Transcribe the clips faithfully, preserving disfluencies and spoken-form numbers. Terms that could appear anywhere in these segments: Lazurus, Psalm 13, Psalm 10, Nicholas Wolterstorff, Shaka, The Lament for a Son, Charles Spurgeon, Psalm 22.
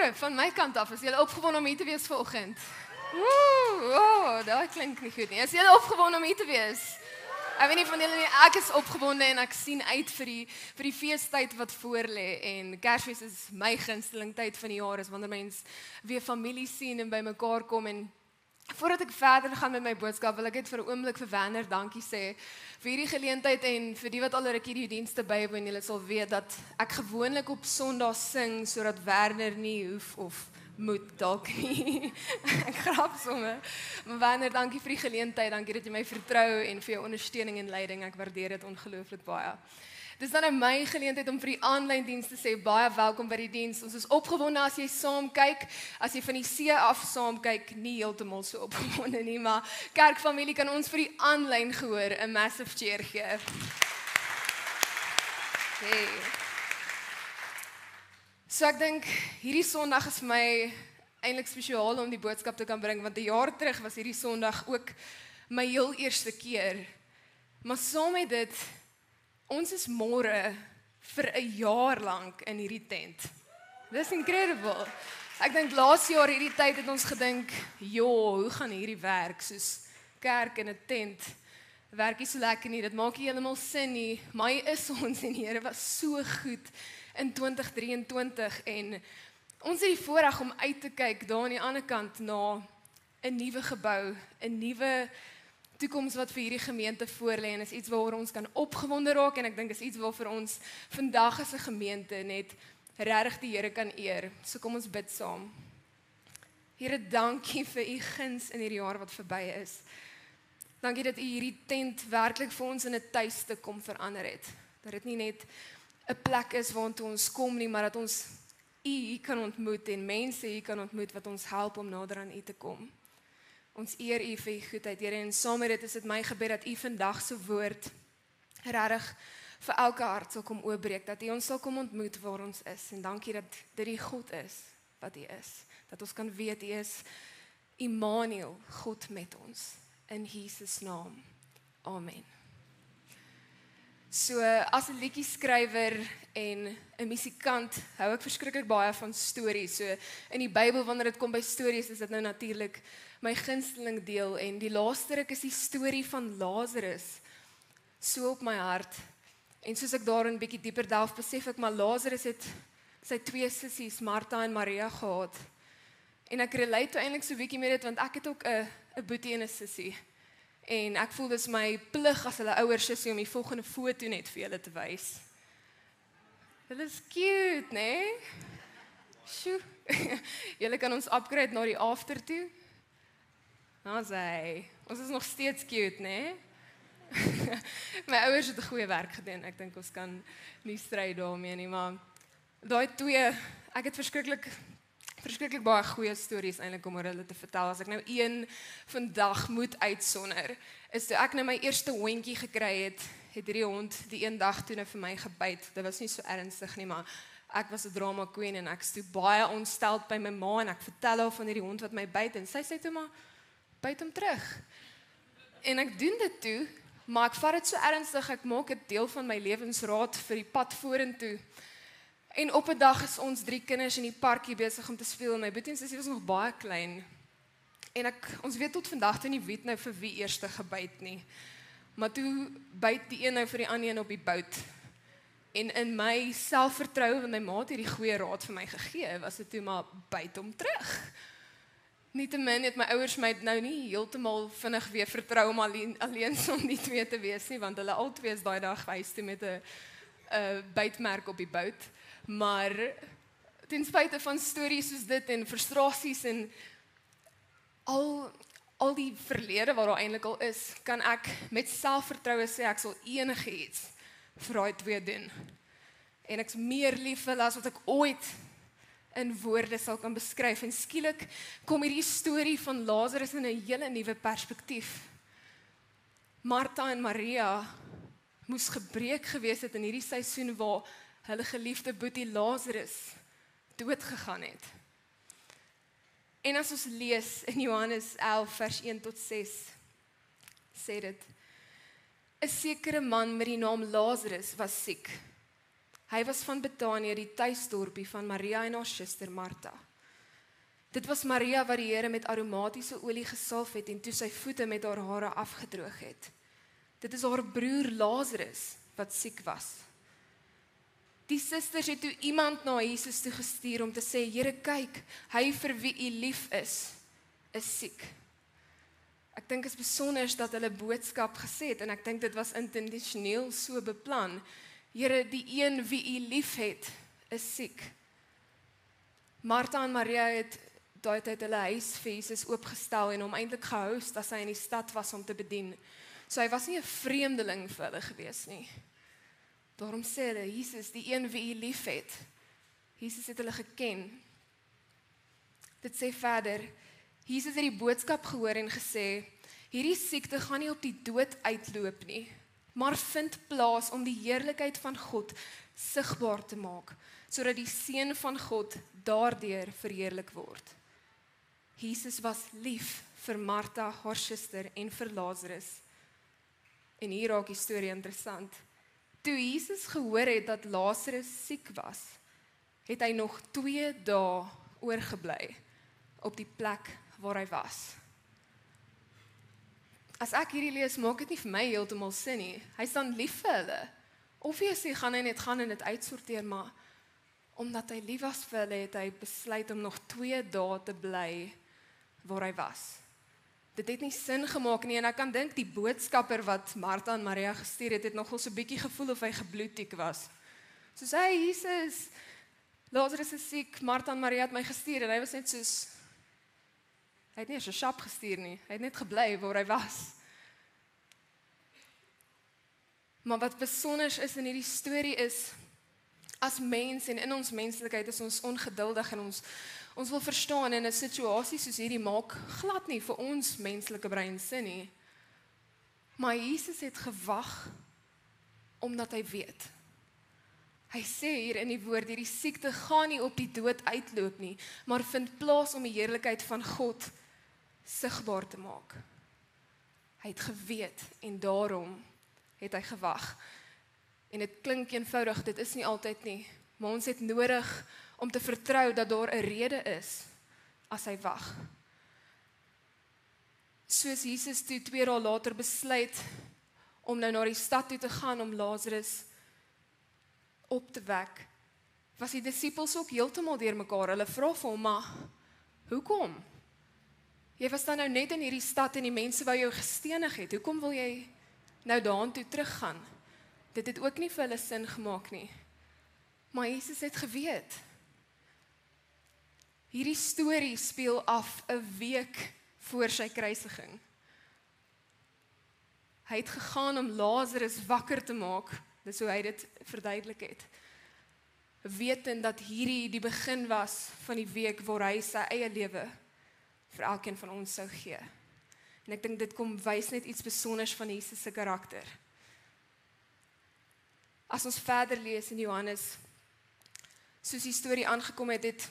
Goeiemôre van my kant af. Is julle opgewonde om hier te wees vanoggend? Ooh, oh, daai klink nie goed nie. Is julle opgewonde om hier te wees? Ek weet nie van julle nie, ek is opgewonde en ek sien uit vir die vir die feestyd wat voorlê en Kersfees is my gunsteling tyd van die jaar, is wanneer mense weer familie sien en bymekaar kom. En voordat ek verder gaan met my boodskap, wil ek net vir 'n oomblik vir Werner dankie sê vir hierdie geleentheid en vir die wat al rukkie die dienste bywoon. Julle sal weet dat ek gewoonlik op Sondag sing sodat Werner nie hoef of moet dalk nie. Ek grap sommer. Maar Werner, dankie vir die geleentheid. Dankie dat jy my vertrou en vir jou ondersteuning en leiding. Ek waardeer dit ongelooflik baie. Dis dan my geleentheid om vir die aanlyn diens te sê baie welkom by die diens. Ons is opgewonde as jy saam kyk, as jy van die see af saam kyk, nie heeltemal so opgewonde nie, maar kerkfamilie, kan ons vir die aanlyn gehoor 'n massive cheer gee. Hey. So ek dink hierdie Sondag is vir my eintlik spesiaal om die boodskap te kan bring, want 'n jaar terug was hierdie Sondag ook my heel eerste keer. Maar saam met dit, ons is môre vir 'n jaar lank in hierdie tent. Dis incredible. Ek dink laas jaar hierdie tyd het ons gedink, "Jo, hoe gaan hierdie werk? Soos kerk in 'n tent. Werk nie so lekker nie. Dit maak nie heeltemal sin nie. Maar hy is ons en die Here was so goed in twintig drieëntwintig en ons het die voorreg om uit te kyk daar aan die ander kant na 'n nuwe gebou, 'n nuwe toekoms wat vir hierdie gemeente voorlê en is iets waaroor ons kan opgewonde raak en ek dink is iets waarvoor ons vandag as 'n gemeente net regtig die Here kan eer. So kom ons bid saam. Here, dankie vir u guns in hierdie jaar wat verby is. Dankie dat u hierdie tent werklik vir ons in 'n tuiste kom verander het. Dat dit nie net 'n plek is waartoe ons kom nie, maar dat ons u kan ontmoet en mense u kan ontmoet wat ons help om nader aan u te kom. Ons eer u vir u goedheid, Here, en saam met dit is dit my gebed dat u vandag se woord regtig vir elke hart sal kom oopbreek, dat u ons sal kom ontmoet waar ons is. En dankie dat dit die God is wat u is. Dat ons kan weet u is Immanuel, God met ons in Jesus naam. Amen. So as 'n liedjie-skrywer en 'n musikant hou ek verskriklik baie van stories. So in die Bybel wanneer dit kom by stories is dit nou natuurlik my gunsteling deel en die laaste ruk is die storie van Lazarus so op my hart. En soos ek daarin bietjie dieper delf, besef ek maar Lazarus het sy twee sissies, Martha en Maria, gehad. En ek relate eintlik so bietjie met dit want ek het ook 'n 'n boetie en 'n sissie. En ek voel dis my plig as hulle ouer sussie om die volgende foto net vir julle te wys. Dit is cute, né? Sjoe. Julle kan ons upgrade na die after toe. Nou sê, ons is nog steeds cute, né? My ouers het 'n goeie werk gedoen. Ek dink ons kan nie stryd daarmee nie, maar daai twee, ek het verskriklik Verskriklik baie goeie stories eintlik om oor hulle te vertel. As ek nou een vandag moet uitsonder, is toe ek nou my eerste hondjie gekry het, het hierdie hond die een dag toe nou vir my gebyt. Dit was nie so ernstig nie, maar ek was 'n drama queen en ek is toe baie ontsteld by my ma en ek vertel haar van hierdie hond wat my byt en sy sê toe maar, byt hom terug. En ek doen dit toe, maar ek vat dit so ernstig, ek maak dit deel van my lewensraad vir die pad vorentoe. En op 'n dag is ons drie kinders in die parkie besig om te speel en my boetie en sussie was nog baie klein. En ek ons weet tot vandag toe nie weet nou vir wie eerste gebyt nie. Maar toe byt die een nou vir die ander een op die bout. En in my selfvertroue want my ma het hierdie goeie raad vir my gegee, was dit toe maar byt hom terug. Nietemin het my ouers my nou nie heeltemal vinnig weer vertrou om alleen alleen om die twee te wees nie, want hulle albei is daai dag huis toe met 'n 'n bytmerk op die bout. Maar ten spyte van stories soos dit en frustrasies en al al die verlede wat daar eintlik al is, kan ek met selfvertroue sê ek sal enige iets vir daai twee doen. En ek's meer lief vir hulle as wat ek ooit in woorde sal kan beskryf. En skielik kom hierdie storie van Lazarus in 'n hele nuwe perspektief. Martha en Maria moes gebreek gewees het in hierdie seisoen waar hulle geliefde boetie Lazarus dood gegaan het. En as ons lees in Johannes elf vers een tot ses sê dit: 'n sekere man met die naam Lazarus was siek. Hy was van Betanië, die tuisdorpie van Maria en haar suster Martha. Dit was Maria wat die Here met aromatiese olie gesalf het en toe sy voete met haar hare afgedroog het. Dit is haar broer Lazarus wat siek was. Die susters het toe iemand na Jesus toe gestuur om te sê, Here, kyk, hy vir wie u lief is, is siek. Ek dink is besonder dat hulle boodskap gesê het en ek dink dit was intentioneel so beplan. Here, die een wie u lief het, is siek. Martha en Maria het daai tyd hulle huis vir Jesus oopgestel en hom eintlik gehost as hy in die stad was om te bedien. So hy was nie 'n vreemdeling vir hulle gewees nie. Daarom sê hulle, Jesus, die een wie u lief het, Jesus het hulle geken. Dit sê verder, Jesus het die boodskap gehoor en gesê, hierdie siekte gaan nie op die dood uitloop nie, maar vind plaas om die heerlikheid van God sigbaar te maak, sodat die seun van God daardeur verheerlik word. Jesus was lief vir Martha, haar suster, en vir Lazarus. En hier raak die storie interessant. Toe Jesus gehoor het dat Lazarus siek was, het hy nog twee dae oorgebly op die plek waar hy was. As ek hierdie lees, maak dit nie vir my heeltemal sin nie. Hy staan lief vir hulle. Obviously gaan hy net gaan en dit uitsorteer, maar omdat hy lief was vir hulle, het hy besluit om nog twee dae te bly waar hy was. Dit het nie sin gemaak nie en ek kan dink die boodskapper wat Martha en Maria gestuur het, het nogal so 'n bietjie gevoel of hy gebloedtiek was. So sê hy, Jesus, Lazarus is siek, Martha en Maria het my gestuur en hy was net soos, hy het nie so sharp gestuur nie, hy het net gebly waar hy was. Maar wat besonder is in hierdie storie is, as mens en in ons menslikheid is ons ongeduldig en ons Ons wil verstaan in 'n situasie soos hierdie maak glad nie vir ons menslike brein sin nie. Maar Jesus het gewag omdat hy weet. Hy sê hier in die woord, hierdie siekte gaan nie op die dood uitloop nie, maar vind plaas om die heerlikheid van God sigbaar te maak. Hy het geweet en daarom het hy gewag. En dit klink eenvoudig, dit is nie altyd nie, maar ons het nodig om te vertrou dat daar 'n rede is as hy wag. Soos Jesus toe twee dae later besluit om nou na die stad toe te gaan om Lazarus op te wek, was die disippels ook heeltemal deurmekaar. Hulle vra vir hom, maar hoekom? Jy was dan nou net in hierdie stad en die mense wou jou gestenig het. Hoekom wil jy nou daartoe teruggaan? Dit het ook nie vir hulle sin gemaak nie. Maar Jesus het geweet. Hierdie storie speel af 'n week voor sy kruisiging. Hy het gegaan om Lazarus wakker te maak, dis hoe hy dit verduidelik het. Wetend dat hierdie die begin was van die week waar hy sy eie lewe vir elkeen van ons sou gee. En ek dink dit kom wys net iets besonders van Jesus se karakter. As ons verder lees in Johannes, soos die storie aangekom het, het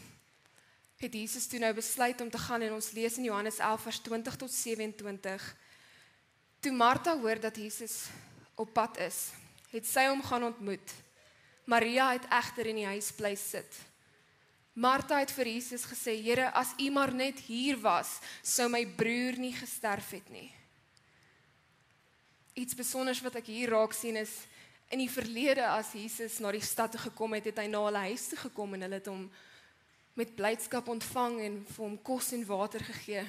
het Jesus toe nou besluit om te gaan en ons lees in Johannes elf vers twintig tot sewe en twintig. Toe Martha hoor dat Jesus op pad is, het sy hom gaan ontmoet. Maria het egter in die huis bly sit. Martha het vir Jesus gesê, Here, as u maar net hier was, sou my broer nie gesterf het nie. Iets besonders wat ek hier raak sien is, in die verlede as Jesus na die stad toe gekom het, het hy na hulle huis toe gekom en hulle het hom met blydskap ontvang en vir hom kos en water gegee.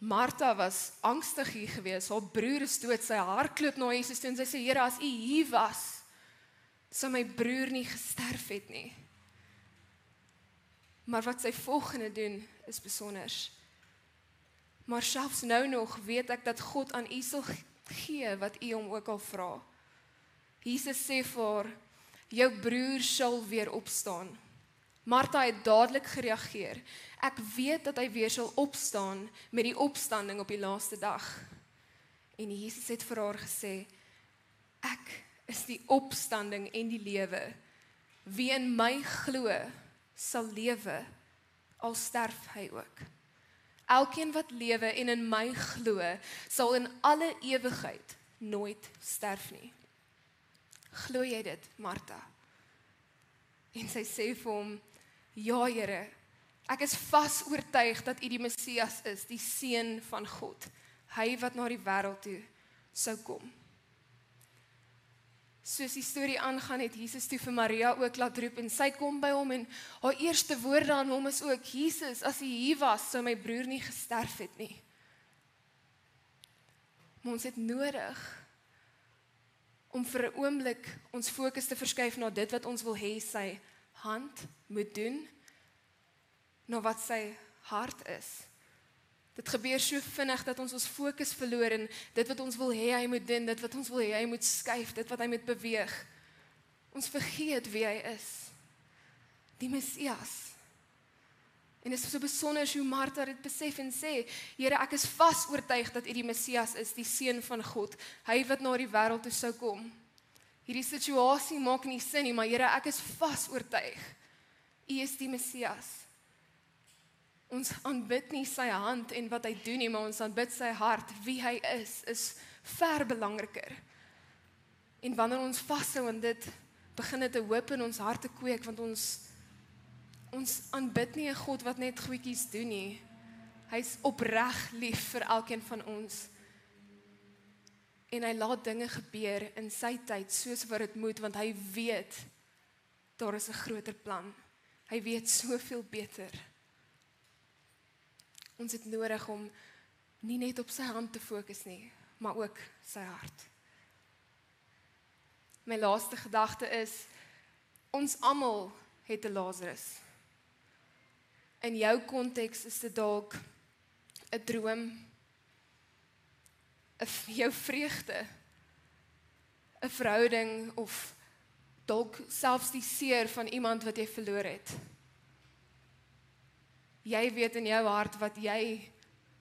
Martha was angstig hier gewees, haar broer is dood, sy hardloop na Jesus toe en sy sê, Here, as u hier was, sou my broer nie gesterf het nie. Maar wat sy volgende doen, is besonder. Maar selfs nou nog weet ek dat God aan u sal gee, wat u hom ook al vra. Jesus sê vir haar, jou broer sal weer opstaan. Martha het dadelik gereageer. Ek weet dat hy weer sal opstaan met die opstanding op die laaste dag. En Jesus het vir haar gesê, ek is die opstanding en die lewe. Wie in my glo, sal lewe, al sterf hy ook. Elkeen wat lewe en in my glo, sal in alle ewigheid nooit sterf nie. Glo jy dit, Martha? En sy sê vir hom, Ja, Here, Ek is vas oortuig dat U die Messias is, die Seun van God, hy wat na die wêreld toe sou kom. Soos die storie aangaan, het Jesus toe vir Maria ook laat roep, en sy kom by hom, en haar eerste woorde aan hom is ook, Jesus, as hy hier was, sou my broer nie gesterf het nie. Maar ons het nodig, om vir 'n oomblik ons fokus te verskuif na dit wat ons wil hê, sy hand moet doen, na wat sy hart is. Dit gebeur so vinnig dat ons ons fokus verloor en dit wat ons wil hê hy moet doen, dit wat ons wil hê hy moet skuif, dit wat hy moet beweeg. Ons vergeet wie hy is. Die Messias. En dit is so besonder hoe Martha dit besef en sê, Here, ek is vas oortuig dat U die Messias is, die Seun van God, hy wat na die wêreld toe sou kom. Hierdie situasie maak nie sin nie, maar Here, ek is vas oortuig. U is die Messias. Ons aanbid nie sy hand en wat hy doen nie, maar ons aanbid sy hart. Wie hy is, is ver belangriker. En wanneer ons vashou aan dit, begin dit 'n hoop in ons hart te kweek, want ons, ons aanbid nie 'n God wat net goedjies doen nie. Hy is opreg lief vir elkeen van ons. En hy laat dinge gebeur in sy tyd, soos wat dit moet, want hy weet, daar is 'n groter plan. Hy weet soveel beter. Ons het nodig om nie net op sy hand te fokus nie, maar ook sy hart. My laaste gedagte is, ons almal het 'n Lazarus. In jou konteks is dit dalk 'n droom, jou vreugde, 'n verhouding of dalk selfs die seer van iemand wat jy verloor het. Jy weet in jou hart wat jy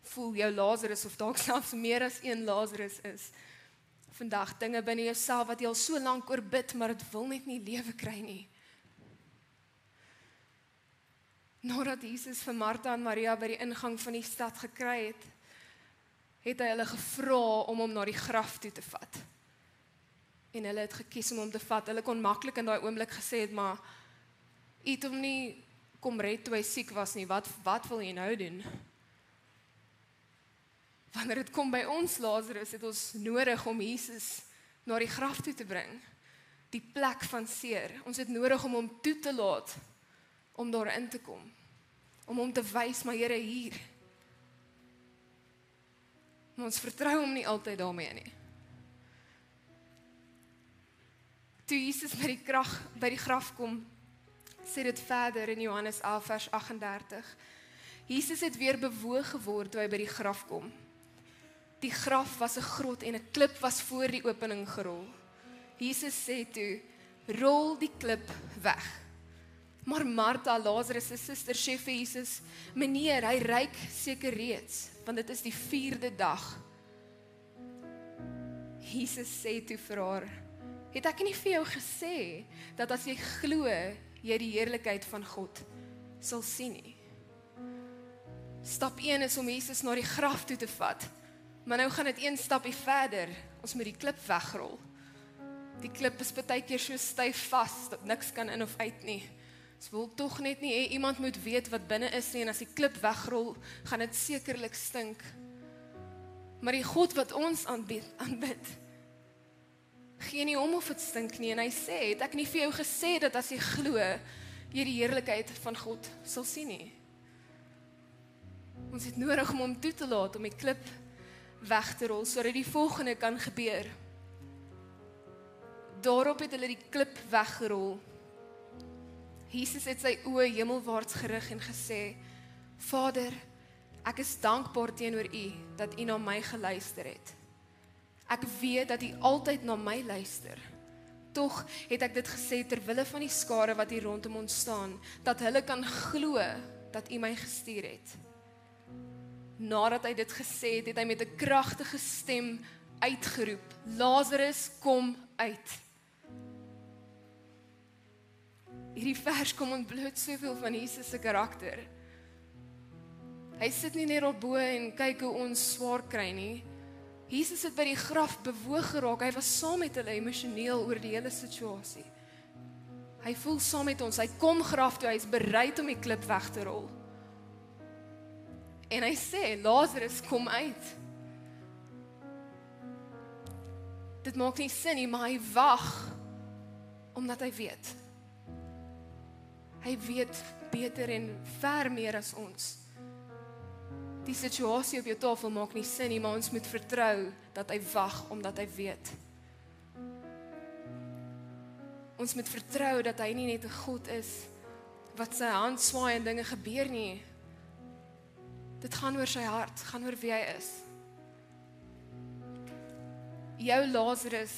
voel jou Lazarus of dalk selfs meer as een Lazarus is. Vandag dinge binne jouself wat jy al so lank oor bid, maar dit wil net nie lewe kry nie. Nadat Jesus vir Martha en Maria by die ingang van die stad gekry het, het hy hulle gevra om hom na die graf toe te vat. En hulle het gekies om hom te vat. Hulle kon maklik in daai oomblik gesê het, maar hy het hom nie kom red toe hy siek was nie, wat, wat wil jy nou doen? Wanneer dit kom by ons, Lazarus, het ons nodig om Jesus na die graf toe te bring, die plek van seer. Ons het nodig om hom toe te laat, om daarin te kom, om hom te wys, maar Here hier. Maar ons vertrou hom nie altyd daarmee nie. Toe Jesus by die, krag, by die graf kom, sê dit verder in Johannes elf vers agt en dertig. Jesus het weer bewoog geword toe hy by die graf kom. Die graf was 'n grot en 'n klip was voor die opening gerol. Jesus sê toe, rol die klip weg. Maar Martha, Lazarus se suster, sê vir Jesus, meneer, hy ryk seker reeds, want dit is die vierde dag. Jesus sê toe vir haar, het ek nie vir jou gesê, dat as jy glo, jy die heerlikheid van God sal sien nie. Stap een is om Jesus na die graf toe te vat, maar nou gaan dit een stapie verder, ons moet die klip wegrol. Die klip is baie keer so styf vas, dat niks kan in of uit nie. Ons wil toch net nie, he, iemand moet weet wat binne is nie, en as die klip wegrol, gaan dit sekerlik stink. Maar die God wat ons aanbid, aanbid, gee nie om of het stink nie, en hy sê, het ek nie vir jou gesê dat as jy glo, jy die heerlikheid van God sal sien nie. Ons het nodig om hom toe te laat, om die klip weg te rol, sodat die volgende kan gebeur. Daarop het hulle die klip weggerol. Jesus het sy oë hemelwaarts gerig en gesê, Vader, ek is dankbaar teenoor U, dat U na my geluister het. Ek weet dat U altyd na my luister. Tog het ek dit gesê terwille van die skare wat hier rondom ons staan, dat hulle kan glo dat U my gestuur het. Nadat hy dit gesê het, het hy met 'n kragtige stem uitgeroep, Lazarus, kom uit. Hierdie vers kom ontbloot soveel van Jesus se karakter. Hy sit nie net op bo en kyk hoe ons swaar kry nie. Jesus het by die graf bewoog geraak, hy was saam met hulle emosioneel oor die hele situasie. Hy voel saam met ons, hy kom graf toe, hy is bereid om die klip weg te rol. and I say, Lazarus, kom uit. Dit maak nie sin nie, maar hy wag, omdat hy weet. Hy weet beter en ver meer as ons. Die situasie op jou tafel maak nie sin nie, maar ons moet vertrou dat hy wag, omdat hy weet. Ons moet vertrou dat hy nie net 'n God is, wat sy hand swaai en dinge gebeur nie. Dit gaan oor sy hart, gaan oor wie hy is. Jou Lazarus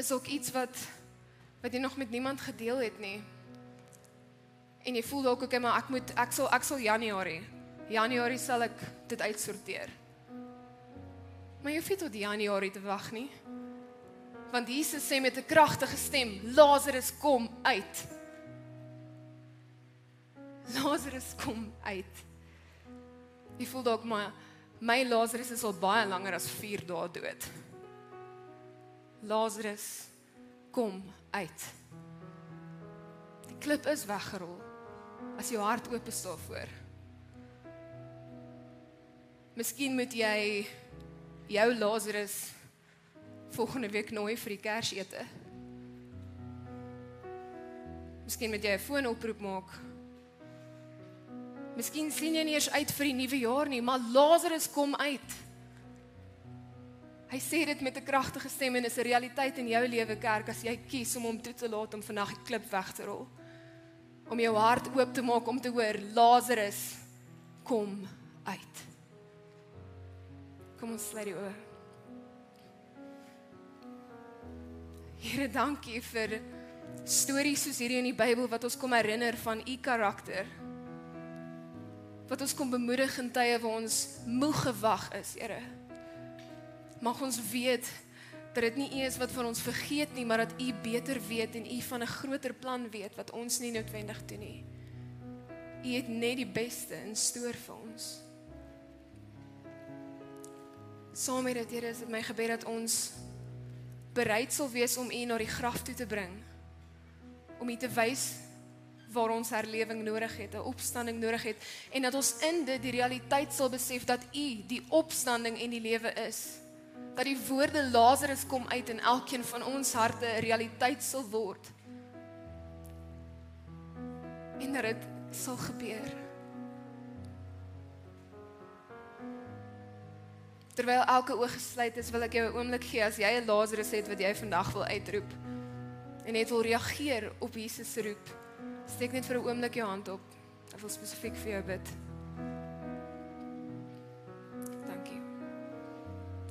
is ook iets wat, wat jy nog met niemand gedeel het nie. En jy voel ook, okay, maar ek, moet, ek, sal, ek sal januari, januari sal ek dit uitsorteer. Maar jy hoef nie tot januari te wag nie. Want Jesus sê met 'n kragtige stem, Lazarus kom uit. Lazarus kom uit. Jy voel dalk maar, my Lazarus is al baie langer as vier dae dood. Lazarus kom uit. Die klip is weggerol, as jou hart oop is daarvoor. Miskien moet jy jou Lazarus volgende week nooi vir die kersete. Miskien moet jy 'n foonoproep maak. Miskien sien jy nie eers uit vir die nuwe jaar nie, maar Lazarus kom uit. Hy sê dit met 'n kragtige stem en is 'n realiteit in jou lewe, kerk, as jy kies om hom toe te laat om vandag die klip weg te rol. Om jou hart oop te maak om te hoor, Lazarus kom uit. Kom ons sluit die oë. Here, dankie vir stories soos hierdie in die Bybel wat ons kom herinner van u karakter. Wat ons kom bemoedig in tye waar ons moeg gewag is, Here. Mag ons weet dat dit nie iets wat van ons vergeet nie, maar dat u beter weet en u van 'n groter plan weet wat ons nie noodwendig doen nie. U het net die beste in stoor vir ons. Saam met dit, Here, is dit my gebed dat ons bereid sal wees om u na die graf toe te bring. Om u te wys waar ons herlewing nodig het, 'n opstanding nodig het, en dat ons in dit die realiteit sal besef dat u die opstanding en die lewe is. Dat die woorde Lazarus kom uit in elkeen van ons harte 'n realiteit sal word. En dat dit sal gebeur. Terwyl elke oog gesluit is, wil ek jou 'n oomblik gee as jy 'n Lazarus het wat jy vandag wil uitroep en net wil reageer op Jesus se roep. Steek net vir 'n oomblik jou hand op. Ek wil spesifiek vir jou bid. Dankie.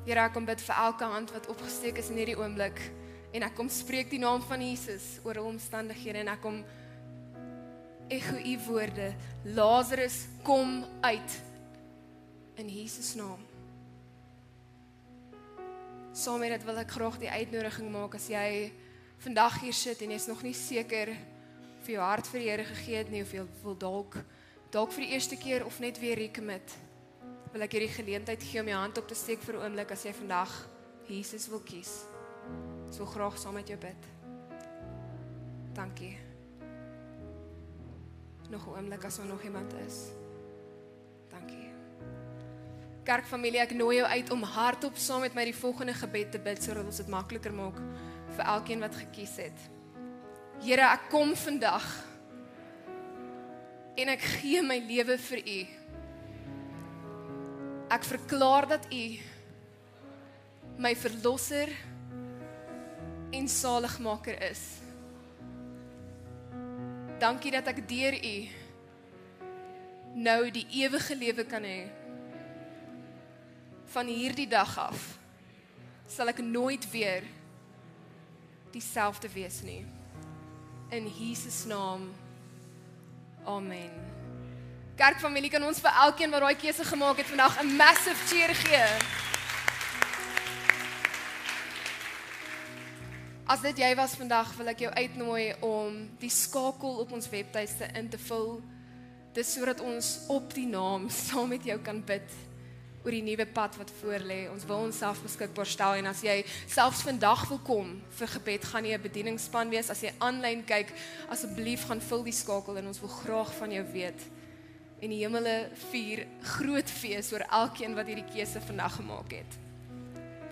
Here, ek kom bid vir elke hand wat opgesteek is in hierdie oomblik en ek kom spreek die naam van Jesus oor hul omstandighede en ek kom echo u woorde. Lazarus kom uit in Jesus naam. Saam met dit wil ek graag die uitnodiging maak as jy vandag hier sit en jy's nog nie seker vir jou hart vir die Here gegee het nie, of jy wil dalk, dalk vir die eerste keer of net weer recommit, wil ek hierdie geleentheid gee om jou hand op te steek vir 'n oomblik as jy vandag Jesus wil kies. Ek wil graag saam met jou bid. Dankie. Nog 'n oomblik as daar nog iemand is. Dankie. Kerkfamilie, ek nooi jou uit om hardop saam met my die volgende gebed te bid, sodat ons dit makliker maak vir elkeen wat gekies het. Here, ek kom vandag en ek gee my lewe vir u. Ek verklaar dat u my verlosser en saligmaker is. Dankie dat ek deur u nou die ewige lewe kan hê. Van hierdie dag af sal ek nooit weer dieselfde wees nie. In Jesus naam. Amen. Kerkfamilie, kan ons vir elkeen wat daai keuse gemaak het vandag 'n massive cheer gee. As dit jy was vandag, wil ek jou uitnooi om die skakel op ons webtuiste in te vul. Dis sodat ons op die naam saam met jou kan bid oor die nuwe pad wat voorlê. Ons wil onsself beskikbaar stel en as jy selfs vandag wil kom vir gebed, gaan jy 'n bedieningspan wees. As jy aanlyn kyk, asseblief gaan vul die skakel en ons wil graag van jou weet en die hemele vier groot fees oor elkeen wat hierdie keuse vandag gemaak het.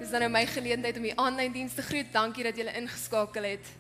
Dis dan nou my geleentheid om die aanlyn dienste groet. Dankie dat julle ingeskakel het.